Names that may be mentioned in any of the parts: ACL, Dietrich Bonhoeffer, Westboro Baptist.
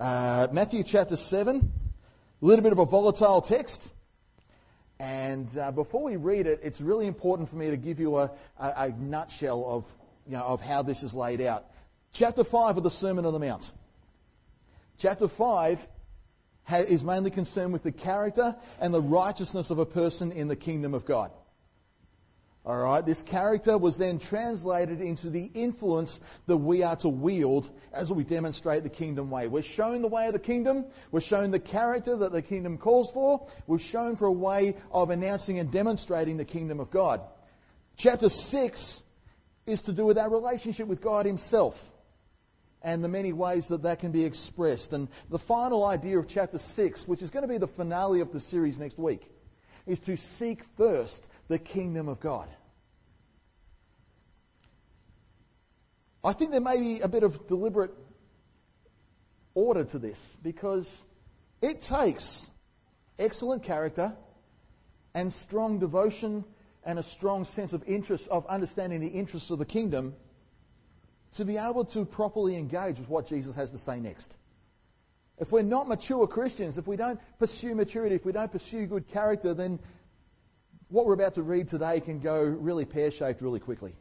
Matthew chapter 7, a little bit of a volatile text. And before we read it, it's really important for me to give you a nutshell of, you know, of how this is laid out. Chapter 5 of the Sermon on the Mount. Chapter 5 is mainly concerned with the character and the righteousness of a person in the kingdom of God. All right, this character was then translated into the influence that we are to wield as we demonstrate the kingdom way. We're shown the way of the kingdom. We're shown the character that the kingdom calls for. We're shown for a way of announcing and demonstrating the kingdom of God. Chapter 6 is to do with our relationship with God Himself and the many ways that that can be expressed. And the final idea of chapter 6, which is going to be the finale of the series next week, is to seek first the kingdom of God. I think there may be a bit of deliberate order to this because it takes excellent character and strong devotion and a strong sense of interest, of understanding the interests of the kingdom, to be able to properly engage with what Jesus has to say next. If we're not mature Christians, if we don't pursue maturity, if we don't pursue good character, then what we're about to read today can go really pear-shaped really quickly.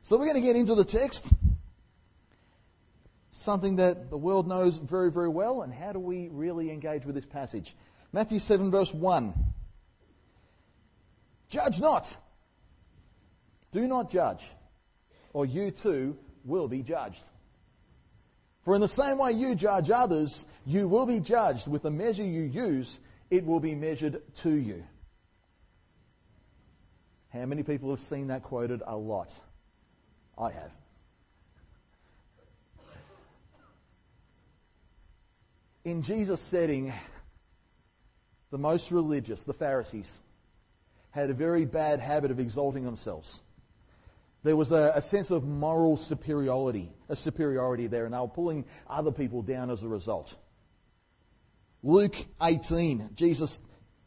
So we're going to get into the text. Something that the world knows very, very well. And how do we really engage with this passage? Matthew 7 verse 1. Judge not. Do not judge, or you too will be judged. For in the same way you judge others, you will be judged. With the measure you use, it will be measured to you. How many people have seen that quoted a lot? I have. In Jesus' setting, the most religious, the Pharisees, had a very bad habit of exalting themselves. There was a sense of moral superiority, a superiority there, and they were pulling other people down as a result. Luke 18, Jesus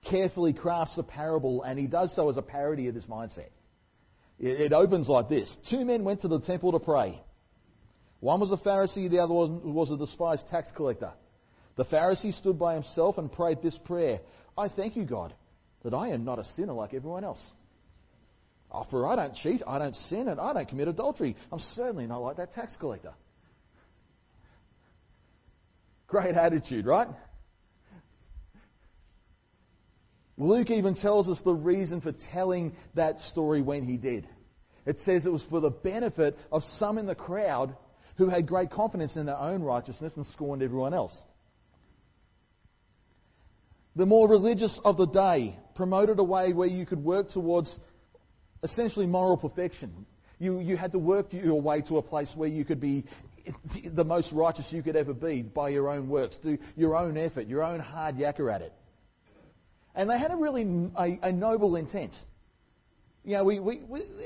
carefully crafts a parable, and he does so as a parody of this mindset. It opens like this. Two men went to the temple to pray. One was a Pharisee, the other was a despised tax collector. The Pharisee stood by himself and prayed this prayer, "I thank you, God, that I am not a sinner like everyone else. For I don't cheat, I don't sin, and I don't commit adultery. I'm certainly not like that tax collector." Great attitude, right? Luke even tells us the reason for telling that story when he did. It says it was for the benefit of some in the crowd who had great confidence in their own righteousness and scorned everyone else. The more religious of the day promoted a way where you could work towards essentially moral perfection. You had to work your way to a place where you could be the most righteous you could ever be by your own works, do your own effort, your own hard yakker at it. And they had a really a noble intent. You know, we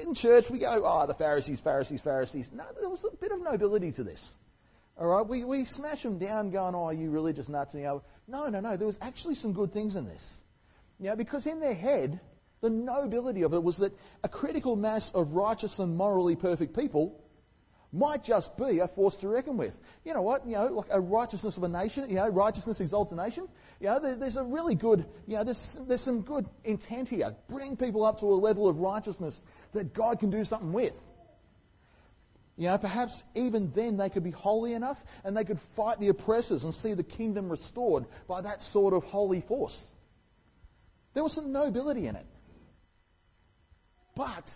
in church we go, "Oh, the Pharisees, Pharisees, Pharisees." No, there was a bit of nobility to this. All right, we smash them down, going, "Oh, you religious nuts!" And you know, no. There was actually some good things in this. You know, because in their head, the nobility of it was that a critical mass of righteous and morally perfect people might just be a force to reckon with. You know what? You know, like a righteousness of a nation. You know, righteousness exalts a nation. You know, there's a really good. You know, there's some good intent here. Bring people up to a level of righteousness that God can do something with. You know, perhaps even then they could be holy enough and they could fight the oppressors and see the kingdom restored by that sort of holy force. There was some nobility in it, but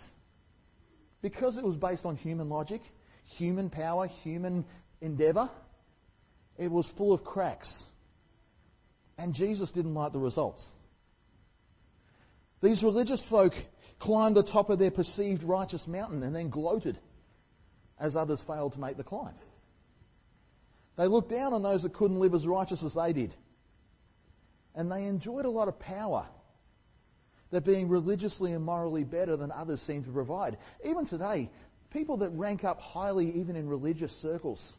because it was based on human logic, human power, human endeavour, it was full of cracks. And Jesus didn't like the results. These religious folk climbed the top of their perceived righteous mountain and then gloated as others failed to make the climb. They looked down on those that couldn't live as righteous as they did. And they enjoyed a lot of power that being religiously and morally better than others seemed to provide. Even today, people that rank up highly, even in religious circles,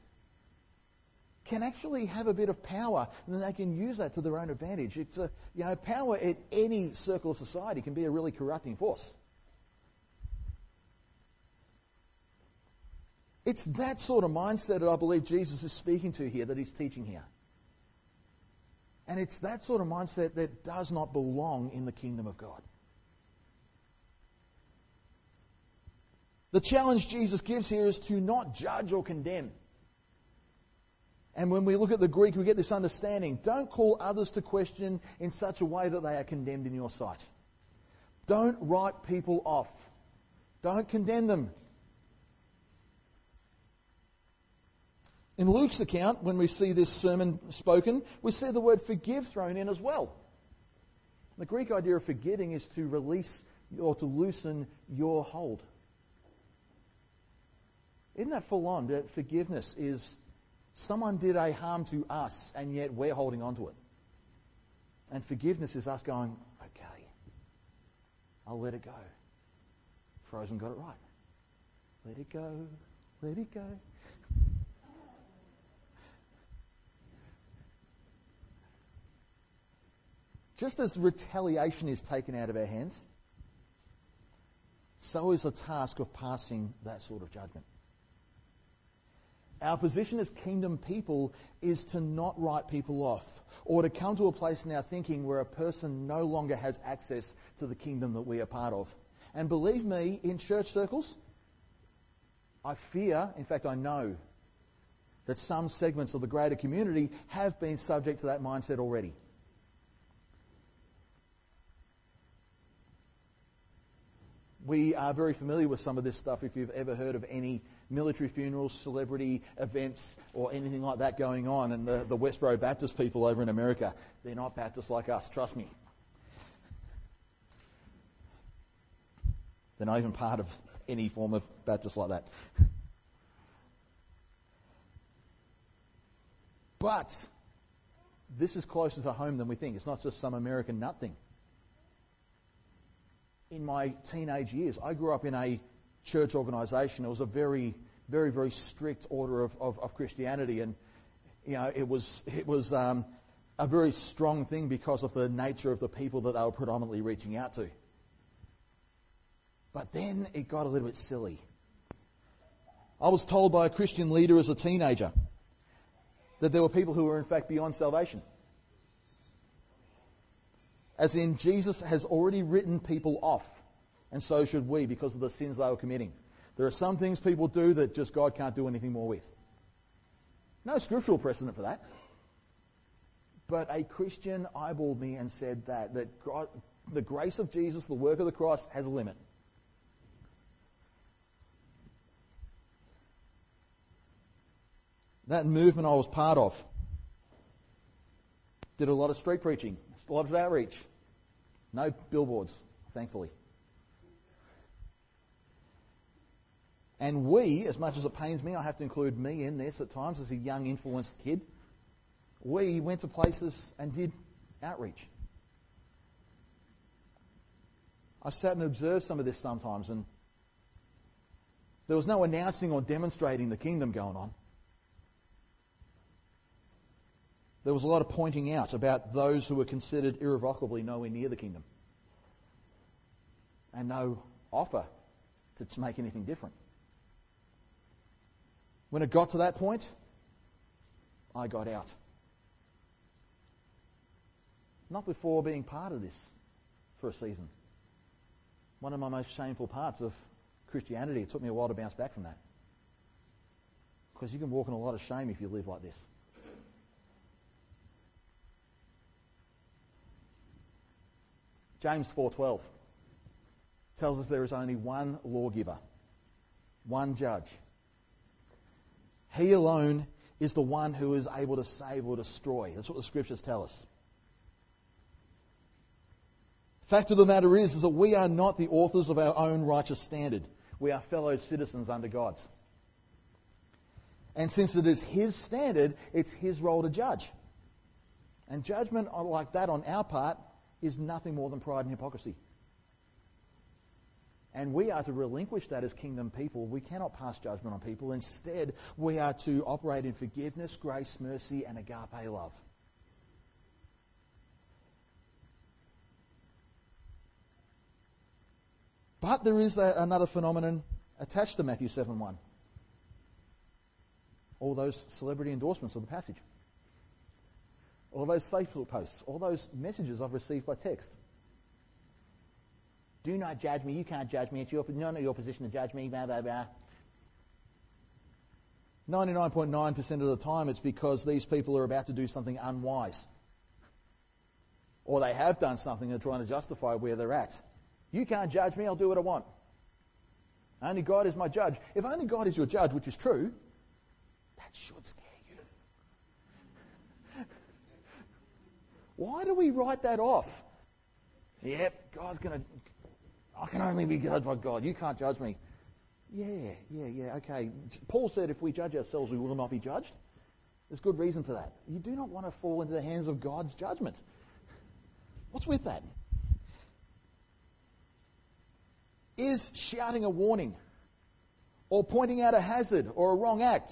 can actually have a bit of power, and then they can use that to their own advantage. It's a, you know, power at any circle of society can be a really corrupting force. It's that sort of mindset that I believe Jesus is speaking to here, that he's teaching here. And it's that sort of mindset that does not belong in the kingdom of God. The challenge Jesus gives here is to not judge or condemn. And when we look at the Greek, we get this understanding. Don't call others to question in such a way that they are condemned in your sight. Don't write people off. Don't condemn them. In Luke's account, when we see this sermon spoken, we see the word forgive thrown in as well. The Greek idea of forgetting is to release or to loosen your hold. Isn't that full on? That forgiveness is someone did a harm to us and yet we're holding on to it. And forgiveness is us going, okay, I'll let it go. Frozen got it right. Let it go. Let it go. Just as retaliation is taken out of our hands, so is the task of passing that sort of judgment. Our position as kingdom people is to not write people off, or to come to a place in our thinking where a person no longer has access to the kingdom that we are part of. And believe me, in church circles, I fear, in fact I know, that some segments of the greater community have been subject to that mindset already. We are very familiar with some of this stuff if you've ever heard of any military funerals, celebrity events or anything like that going on. And the Westboro Baptist people over in America, they're not Baptists like us, trust me. They're not even part of any form of Baptist like that. But this is closer to home than we think. It's not just some American nut thing. In my teenage years, I grew up in a church organisation. It was a very, very, very strict order of Christianity, and you know it was a very strong thing because of the nature of the people that they were predominantly reaching out to. But then it got a little bit silly. I was told by a Christian leader as a teenager that there were people who were in fact beyond salvation. As in, Jesus has already written people off, and so should we, because of the sins they were committing. There are some things people do that just God can't do anything more with. No scriptural precedent for that. But a Christian eyeballed me and said that God, the grace of Jesus, the work of the cross, has a limit. That movement I was part of did a lot of street preaching, a lot of outreach. No billboards, thankfully. And we, as much as it pains me, I have to include me in this at times as a young influenced kid, we went to places and did outreach. I sat and observed some of this sometimes, and there was no announcing or demonstrating the kingdom going on. There was a lot of pointing out about those who were considered irrevocably nowhere near the kingdom. And no offer to make anything different. When it got to that point, I got out. Not before being part of this for a season. One of my most shameful parts of Christianity. It took me a while to bounce back from that. Because you can walk in a lot of shame if you live like this. James 4:12 tells us there is only one lawgiver, one judge. He alone is the one who is able to save or destroy. That's what the scriptures tell us. The fact of the matter is that we are not the authors of our own righteous standard. We are fellow citizens under God's. And since it is His standard, it's His role to judge. And judgment like that on our part is nothing more than pride and hypocrisy. And we are to relinquish that as kingdom people. We cannot pass judgment on people. Instead, we are to operate in forgiveness, grace, mercy, and agape love. But there is another phenomenon attached to Matthew 7:1. all those celebrity endorsements of the passage, all those Facebook posts, all those messages I've received by text. Do not judge me. You can't judge me. It's not your position to judge me. Blah, blah, blah. 99.9% of the time it's because these people are about to do something unwise. Or they have done something and are trying to justify where they're at. You can't judge me. I'll do what I want. Only God is my judge. If only God is your judge, which is true, that should scare you. Why do we write that off? Yep, God's going to... I can only be judged by God. You can't judge me. Yeah, okay. Paul said if we judge ourselves, we will not be judged. There's good reason for that. You do not want to fall into the hands of God's judgment. What's with that? Is shouting a warning or pointing out a hazard or a wrong act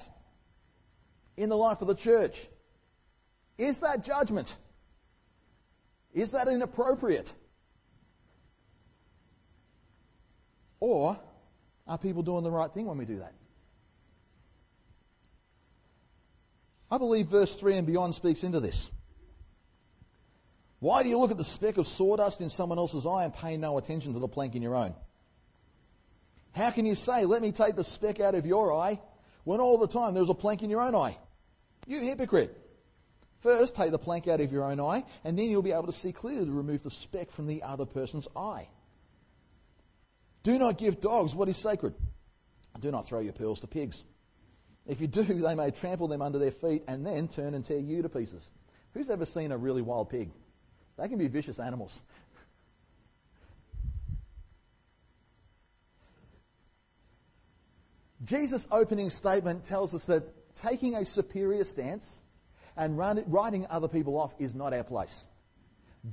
in the life of the church, is that judgment? Is that inappropriate? Or are people doing the right thing when we do that? I believe verse 3 and beyond speaks into this. Why do you look at the speck of sawdust in someone else's eye and pay no attention to the plank in your own? How can you say, let me take the speck out of your eye, when all the time there's a plank in your own eye? You hypocrite. First, take the plank out of your own eye, and then you'll be able to see clearly to remove the speck from the other person's eye. Do not give dogs what is sacred. Do not throw your pearls to pigs. If you do, they may trample them under their feet and then turn and tear you to pieces. Who's ever seen a really wild pig? They can be vicious animals. Jesus' opening statement tells us that taking a superior stance and writing other people off is not our place.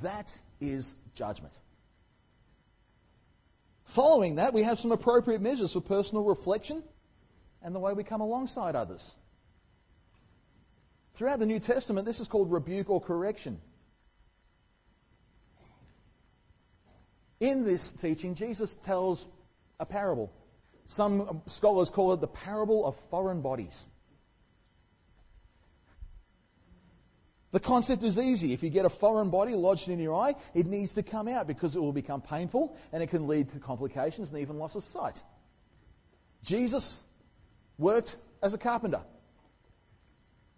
That is judgment. Following that, we have some appropriate measures for personal reflection and the way we come alongside others. Throughout the New Testament, this is called rebuke or correction. In this teaching, Jesus tells a parable. Some scholars call it the parable of foreign bodies. The concept is easy. If you get a foreign body lodged in your eye, it needs to come out because it will become painful and it can lead to complications and even loss of sight. Jesus worked as a carpenter.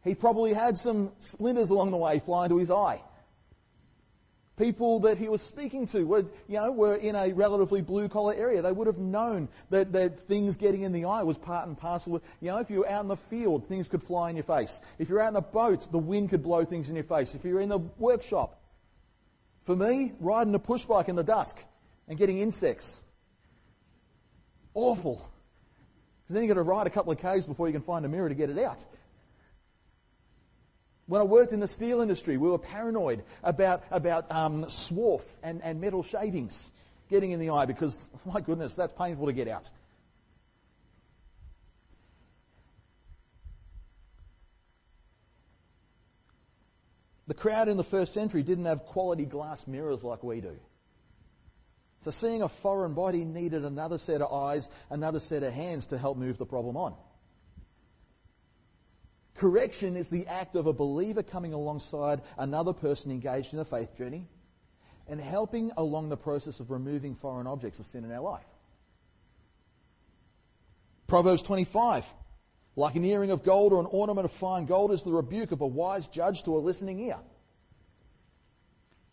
He probably had some splinters along the way fly into his eye. People that he was speaking to were in a relatively blue-collar area. They would have known that things getting in the eye was part and parcel. If you were out in the field, things could fly in your face. If you're out in a boat, the wind could blow things in your face. If you're in the workshop, for me, riding a push bike in the dusk and getting insects, awful. Because then you've got to ride a couple of k's before you can find a mirror to get it out. When I worked in the steel industry, we were paranoid about swarf and metal shavings getting in the eye because, my goodness, that's painful to get out. The crowd in the first century didn't have quality glass mirrors like we do. So seeing a foreign body needed another set of eyes, another set of hands to help move the problem on. Correction is the act of a believer coming alongside another person engaged in a faith journey and helping along the process of removing foreign objects of sin in our life. Proverbs 25, like an earring of gold or an ornament of fine gold is the rebuke of a wise judge to a listening ear.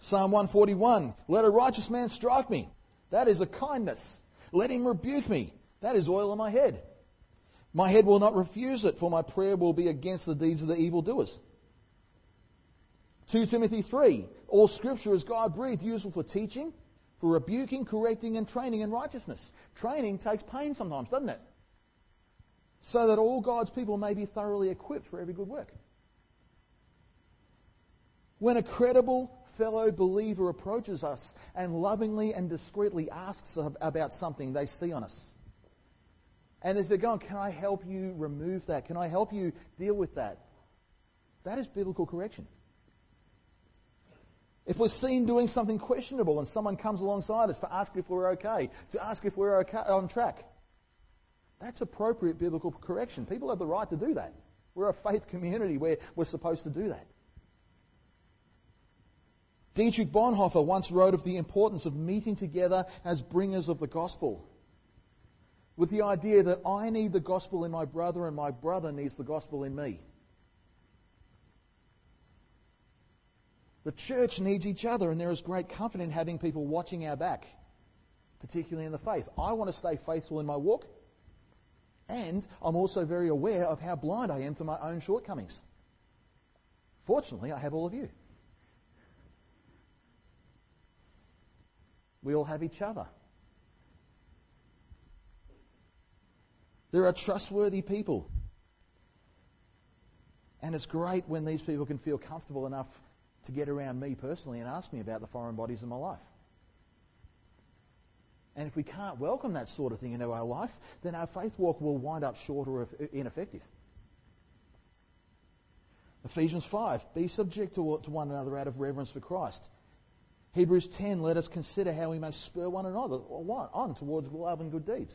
Psalm 141, let a righteous man strike me. That is a kindness. Let him rebuke me. That is oil on my head. My head will not refuse it, for my prayer will be against the deeds of the evildoers. 2 Timothy 3, all Scripture is God-breathed, useful for teaching, for rebuking, correcting, and training in righteousness. Training takes pain sometimes, doesn't it? So that all God's people may be thoroughly equipped for every good work. When a credible fellow believer approaches us and lovingly and discreetly asks about something they see on us, and if they're going, can I help you remove that? Can I help you deal with that? That is biblical correction. If we're seen doing something questionable and someone comes alongside us to ask if we're okay, to ask if we're okay on track, that's appropriate biblical correction. People have the right to do that. We're a faith community. We're supposed to do that. Dietrich Bonhoeffer once wrote of the importance of meeting together as bringers of the gospel, with the idea that I need the gospel in my brother and my brother needs the gospel in me. The church needs each other, and there is great comfort in having people watching our back, particularly in the faith. I want to stay faithful in my walk, and I'm also very aware of how blind I am to my own shortcomings. Fortunately, I have all of you. We all have each other. There are trustworthy people. And it's great when these people can feel comfortable enough to get around me personally and ask me about the foreign bodies in my life. And if we can't welcome that sort of thing into our life, then our faith walk will wind up short or ineffective. Ephesians 5, be subject to one another out of reverence for Christ. Hebrews 10, let us consider how we may spur one another on towards love and good deeds.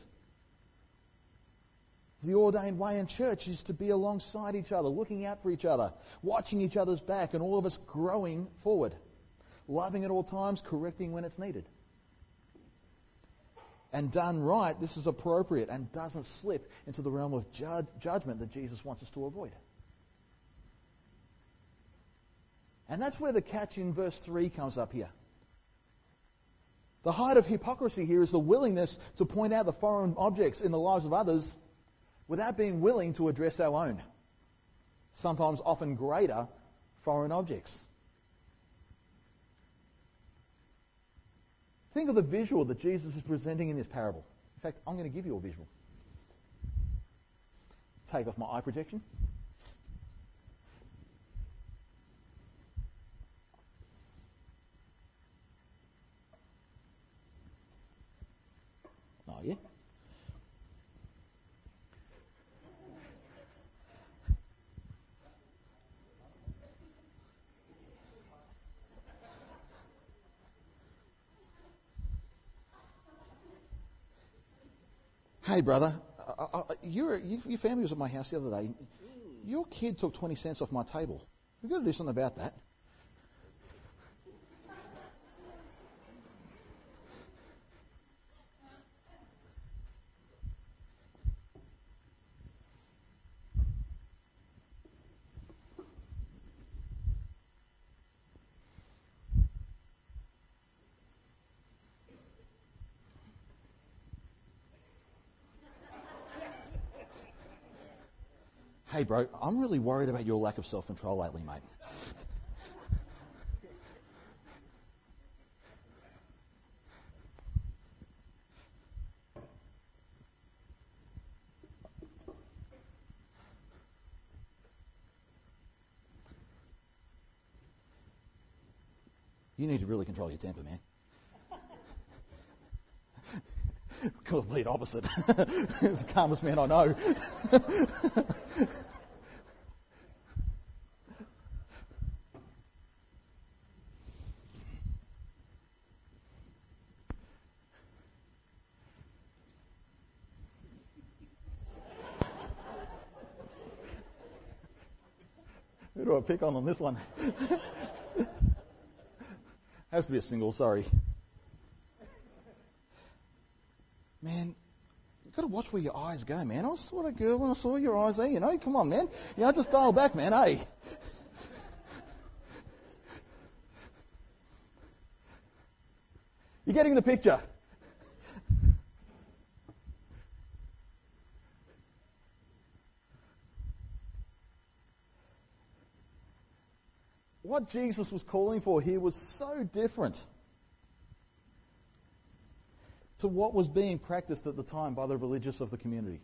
The ordained way in church is to be alongside each other, looking out for each other, watching each other's back, and all of us growing forward, loving at all times, correcting when it's needed. And done right, this is appropriate and doesn't slip into the realm of judgment that Jesus wants us to avoid. And that's where the catch in verse 3 comes up here. The height of hypocrisy here is the willingness to point out the foreign objects in the lives of others without being willing to address our own, sometimes often greater, foreign objects. Think of the visual that Jesus is presenting in this parable. In fact, I'm going to give you a visual. Take off my eye protection. Oh, yeah. Hey, brother, your family was at my house the other day. Your kid took 20 cents off my table. We've got to do something about that. Hey, bro, I'm really worried about your lack of self-control lately, mate. You need to really control your temper, man. Complete opposite. He's the calmest man I know. Who do I pick on this one? Has to be a single, sorry. Man, you've got to watch where your eyes go, man. I saw that girl and I saw your eyes there, you know. Come on, man. You know, just dial back, man, eh? You're getting the picture. What Jesus was calling for here was so different to what was being practiced at the time by the religious of the community.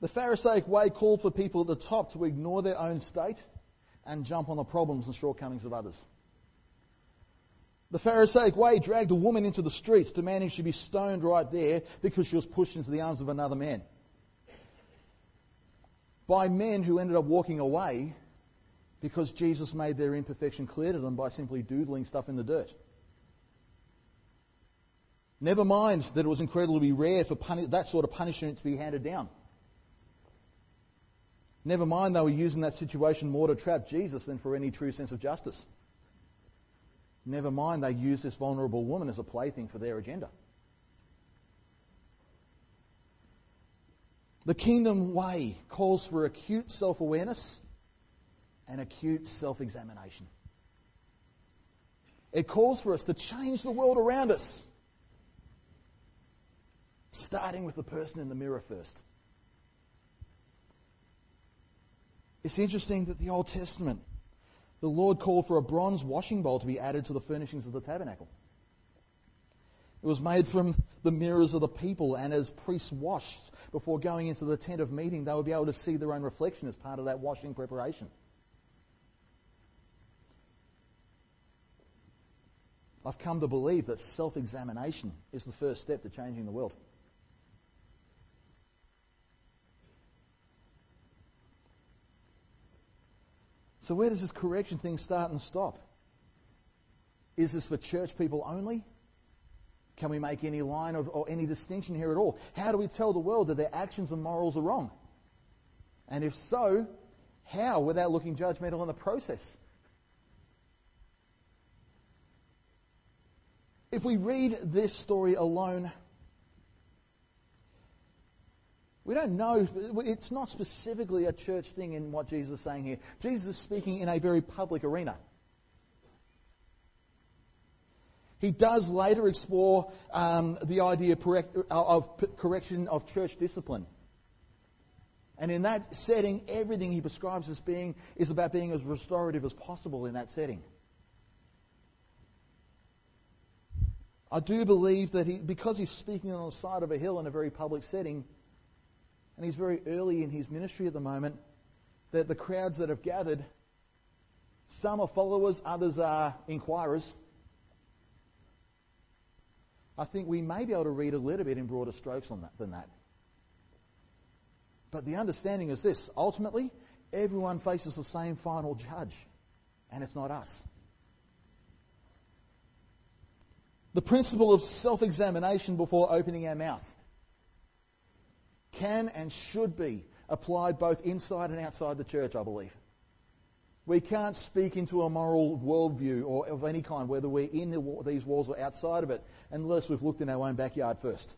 The Pharisaic way called for people at the top to ignore their own state and jump on the problems and shortcomings of others. The Pharisaic way dragged a woman into the streets, demanding she be stoned right there because she was pushed into the arms of another man, by men who ended up walking away because Jesus made their imperfection clear to them by simply doodling stuff in the dirt. Never mind that it was incredibly rare for that sort of punishment to be handed down. Never mind they were using that situation more to trap Jesus than for any true sense of justice. Never mind they used this vulnerable woman as a plaything for their agenda. The kingdom way calls for acute self-awareness and acute self-examination. It calls for us to change the world around us, starting with the person in the mirror first. It's interesting that the Old Testament, the Lord called for a bronze washing bowl to be added to the furnishings of the tabernacle. It was made from the mirrors of the people, and as priests washed before going into the tent of meeting, they would be able to see their own reflection as part of that washing preparation. I've come to believe that self-examination is the first step to changing the world. So where does this correction thing start and stop? Is this for church people only? Can we make any line of, or any distinction here at all? How do we tell the world that their actions and morals are wrong? And if so, how without looking judgmental in the process? If we read this story alone, we don't know. It's not specifically a church thing in what Jesus is saying here. Jesus is speaking in a very public arena. He does later explore the idea of correction of church discipline. And in that setting, everything he prescribes as being is about being as restorative as possible in that setting. I do believe that because he's speaking on the side of a hill in a very public setting, and he's very early in his ministry at the moment, that the crowds that have gathered, some are followers, others are inquirers. I think we may be able to read a little bit in broader strokes on that, than that. But the understanding is this: ultimately, everyone faces the same final judge, and it's not us. The principle of self-examination before opening our mouth can and should be applied both inside and outside the church, I believe. We can't speak into a moral worldview or of any kind, whether we're in these walls or outside of it, unless we've looked in our own backyard first.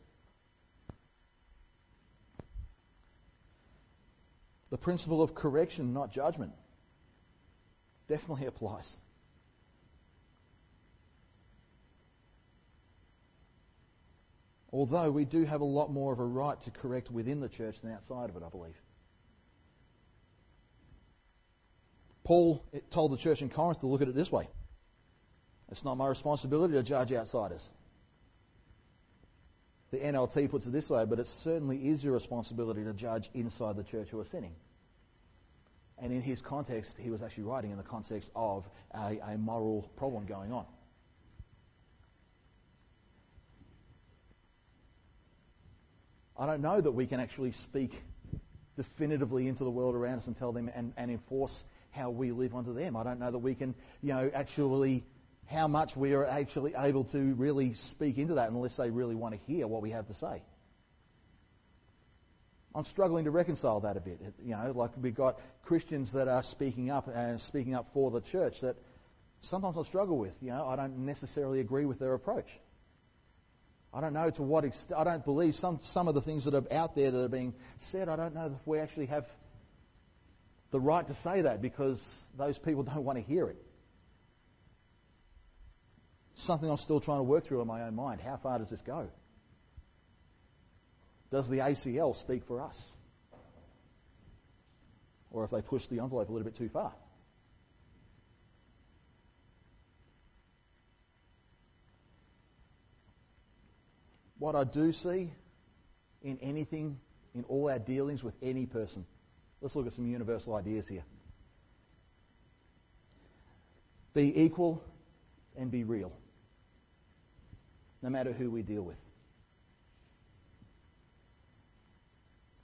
The principle of correction, not judgment, definitely applies. Although we do have a lot more of a right to correct within the church than outside of it, I believe. Paul told the church in Corinth to look at it this way: it's not my responsibility to judge outsiders. The NLT puts it this way, but it certainly is your responsibility to judge inside the church who are sinning. And in his context, he was actually writing in the context of a moral problem going on. I don't know that we can actually speak definitively into the world around us and tell them and enforce how we live onto them. I don't know that we can, actually, how much we are actually able to really speak into that unless they really want to hear what we have to say. I'm struggling to reconcile that a bit. We've got Christians that are speaking up and speaking up for the church that sometimes I struggle with. I don't necessarily agree with their approach. I don't know to what extent. I don't believe some of the things that are out there that are being said. I don't know if we actually have the right to say that because those people don't want to hear it. Something I'm still trying to work through in my own mind. How far does this go? Does the ACL speak for us? Or if they push the envelope a little bit too far? What I do see in anything, in all our dealings with any person. Let's look at some universal ideas here. Be equal and be real, no matter who we deal with.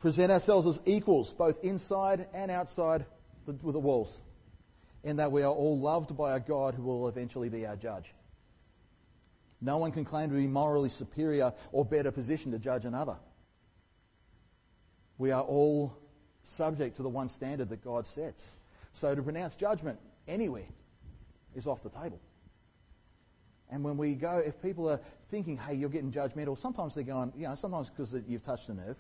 Present ourselves as equals, both inside and outside the walls, in that we are all loved by a God who will eventually be our judge. No one can claim to be morally superior or better positioned to judge another. We are all subject to the one standard that God sets. So to pronounce judgment anywhere is off the table. And when we go, if people are thinking, hey, you're getting judgmental, sometimes they're going, you know, sometimes because you've touched a nerve.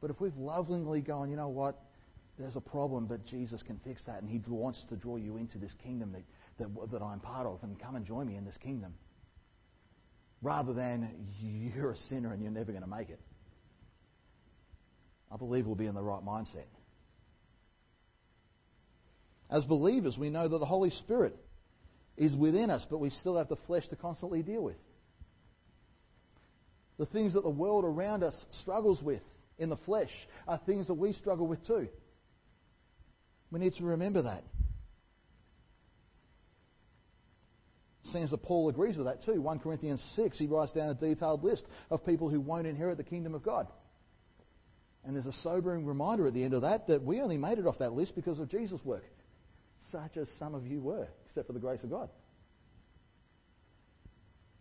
But if we've lovingly gone, you know what, there's a problem, but Jesus can fix that, and he wants to draw you into this kingdom that I'm part of, and come and join me in this kingdom. Rather than, you're a sinner and you're never going to make it. I believe we'll be in the right mindset. As believers, we know that the Holy Spirit is within us, but we still have the flesh to constantly deal with. The things that the world around us struggles with in the flesh are things that we struggle with too. We need to remember that. It seems that Paul agrees with that too. 1 Corinthians 6, he writes down a detailed list of people who won't inherit the kingdom of God. And there's a sobering reminder at the end of that we only made it off that list because of Jesus' work. Such as some of you were, except for the grace of God.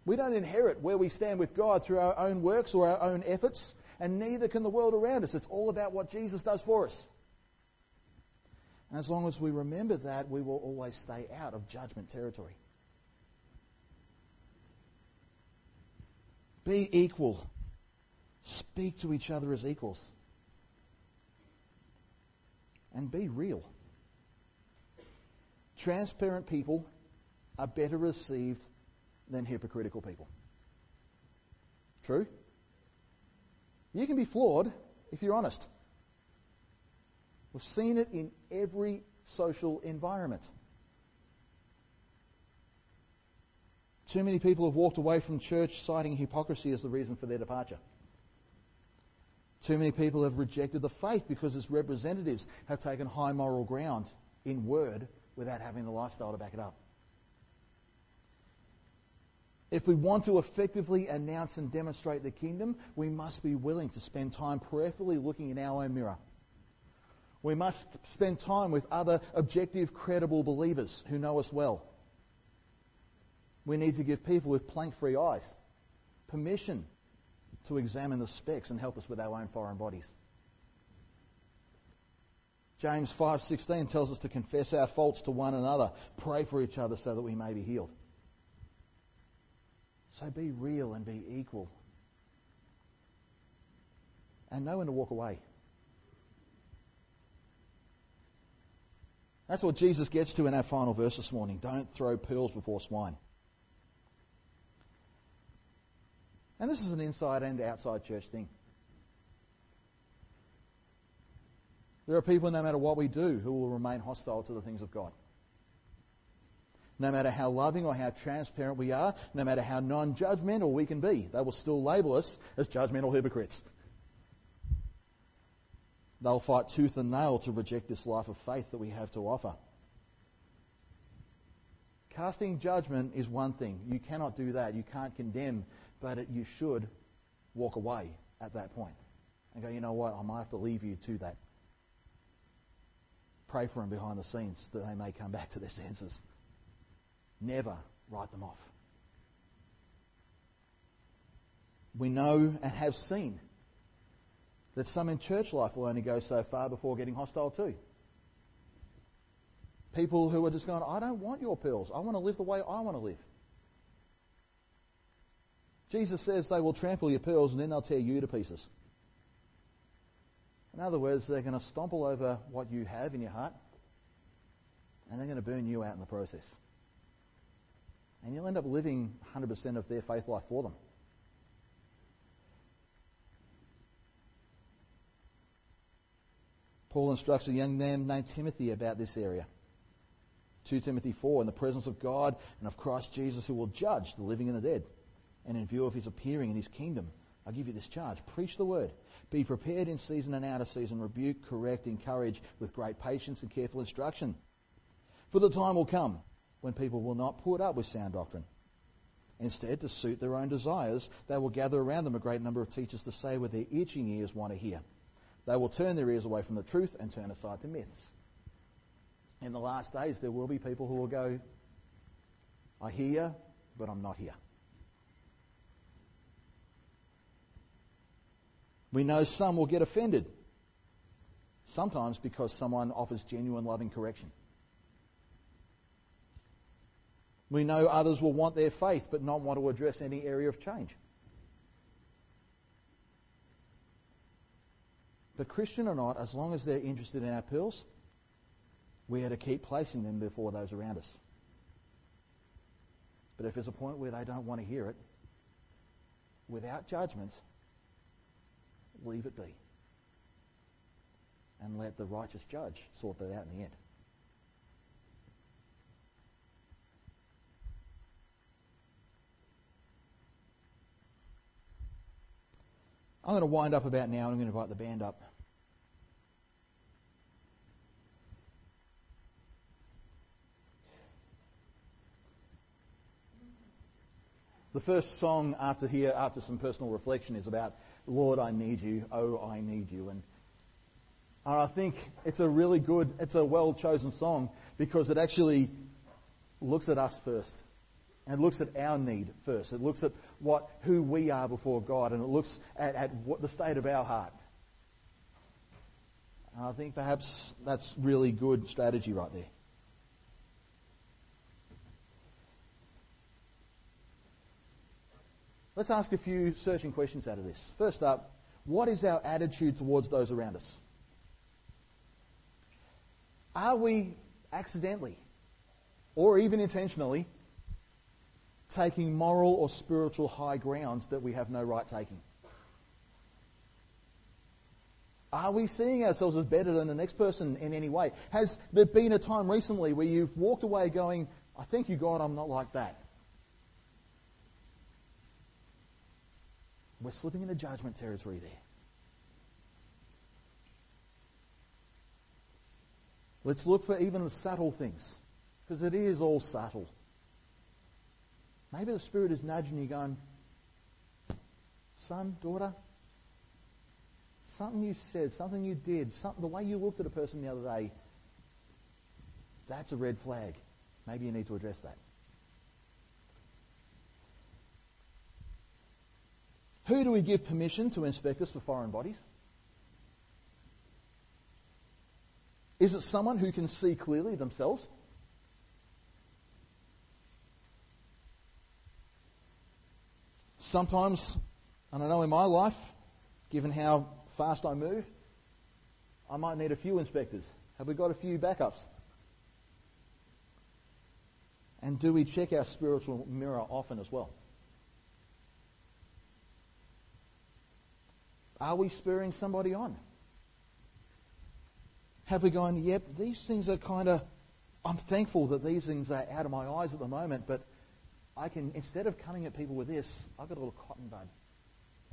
We don't inherit where we stand with God through our own works or our own efforts, and neither can the world around us. It's all about what Jesus does for us. And as long as we remember that, we will always stay out of judgment territory. Be equal. Speak to each other as equals. And be real. Transparent people are better received than hypocritical people. True? You can be flawed if you're honest. We've seen it in every social environment. Too many people have walked away from church citing hypocrisy as the reason for their departure. Too many people have rejected the faith because its representatives have taken high moral ground in word without having the lifestyle to back it up. If we want to effectively announce and demonstrate the kingdom, we must be willing to spend time prayerfully looking in our own mirror. We must spend time with other objective, credible believers who know us well. We need to give people with plank-free eyes permission to examine the specs and help us with our own foreign bodies. James 5:16 tells us to confess our faults to one another, pray for each other so that we may be healed. So be real and be equal. And know when to walk away. That's what Jesus gets to in our final verse this morning. Don't throw pearls before swine. And this is an inside and outside church thing. There are people, no matter what we do, who will remain hostile to the things of God. No matter how loving or how transparent we are, no matter how non-judgmental we can be, they will still label us as judgmental hypocrites. They'll fight tooth and nail to reject this life of faith that we have to offer. Casting judgment is one thing. You cannot do that. You can't condemn, but you should walk away at that point and go, you know what, I might have to leave you to that. Pray for them behind the scenes that they may come back to their senses. Never write them off. We know and have seen that some in church life will only go so far before getting hostile too. People who are just going, I don't want your pearls. I want to live the way I want to live. Jesus says they will trample your pearls and then they'll tear you to pieces. In other words, they're going to stomp all over what you have in your heart and they're going to burn you out in the process. And you'll end up living 100% of their faith life for them. Paul instructs a young man named Timothy about this area. 2 Timothy 4, in the presence of God and of Christ Jesus who will judge the living and the dead, and in view of his appearing in his kingdom, I give you this charge. Preach the word. Be prepared in season and out of season. Rebuke, correct, encourage with great patience and careful instruction. For the time will come when people will not put up with sound doctrine. Instead, to suit their own desires, they will gather around them a great number of teachers to say what their itching ears want to hear. They will turn their ears away from the truth and turn aside to myths. In the last days, there will be people who will go, I hear but I'm not here. We know some will get offended, sometimes because someone offers genuine loving correction. We know others will want their faith but not want to address any area of change. But Christian or not, as long as they're interested in our pearls, we are to keep placing them before those around us. But if there's a point where they don't want to hear it, without judgment, leave it be. And let the righteous judge sort that out in the end. I'm going to wind up about now, and I'm going to invite the band up. The first song after here, after some personal reflection, is about "Lord, I Need You, Oh, I Need You," and I think it's a really good, it's a well-chosen song because it actually looks at us first, and looks at our need first. It looks at who we are before God, and it looks at what the state of our heart. And I think perhaps that's really good strategy right there. Let's ask a few searching questions out of this. First up, what is our attitude towards those around us? Are we accidentally, or even intentionally, taking moral or spiritual high grounds that we have no right taking? Are we seeing ourselves as better than the next person in any way? Has there been a time recently where you've walked away going, "I thank you, God, I'm not like that"? We're slipping into judgment territory there. Let's look for even the subtle things, because it is all subtle. Maybe the Spirit is nudging you going, "Son, daughter, something you said, something you did, the way you looked at a person the other day, that's a red flag. Maybe you need to address that." Who do we give permission to inspect us for foreign bodies? Is it someone who can see clearly themselves? Sometimes, and I know in my life, given how fast I move, I might need a few inspectors. Have we got a few backups? And do we check our spiritual mirror often as well? Are we spurring somebody on? Have we gone, "Yep, these things are kind of, I'm thankful that these things are out of my eyes at the moment, but I can, instead of coming at people with this, I've got a little cotton bud,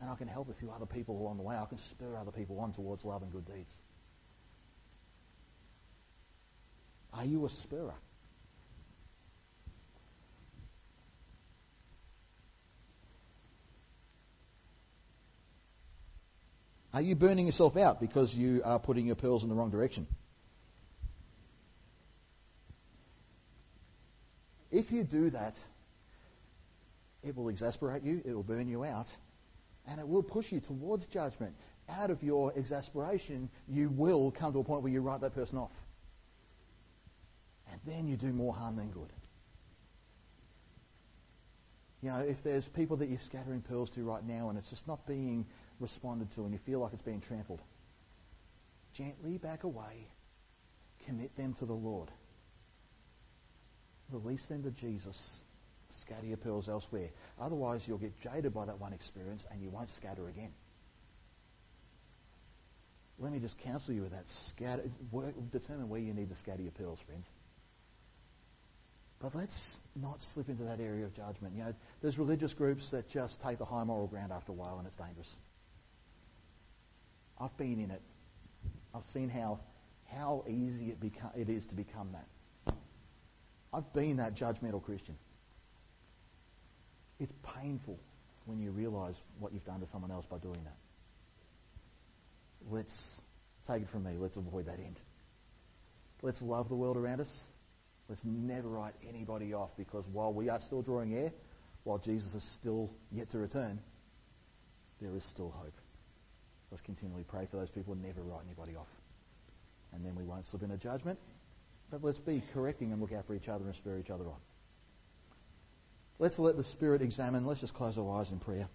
and I can help a few other people along the way. I can spur other people on towards love and good deeds." Are you a spurrer? Are you burning yourself out because you are putting your pearls in the wrong direction? If you do that, it will exasperate you, it will burn you out, and it will push you towards judgment. Out of your exasperation, you will come to a point where you write that person off. And then you do more harm than good. You know, if there's people that you're scattering pearls to right now and it's just not being responded to and you feel like it's being trampled, gently back away, commit them to the Lord. Release them to Jesus. Scatter your pearls elsewhere. Otherwise, you'll get jaded by that one experience and you won't scatter again. Let me just counsel you with that. Determine where you need to scatter your pearls, friends. But let's not slip into that area of judgment. You know, there's religious groups that just take the high moral ground after a while, and it's dangerous. I've been in it. I've seen how easy it is to become that. I've been that judgmental Christian. It's painful when you realise what you've done to someone else by doing that. Let's take it from me. Let's avoid that end. Let's love the world around us. Let's never write anybody off, because while we are still drawing air, while Jesus is still yet to return, there is still hope. Let's continually pray for those people and never write anybody off. And then we won't slip into judgment. But let's be correcting and look out for each other and spur each other on. Let's let the Spirit examine. Let's just close our eyes in prayer.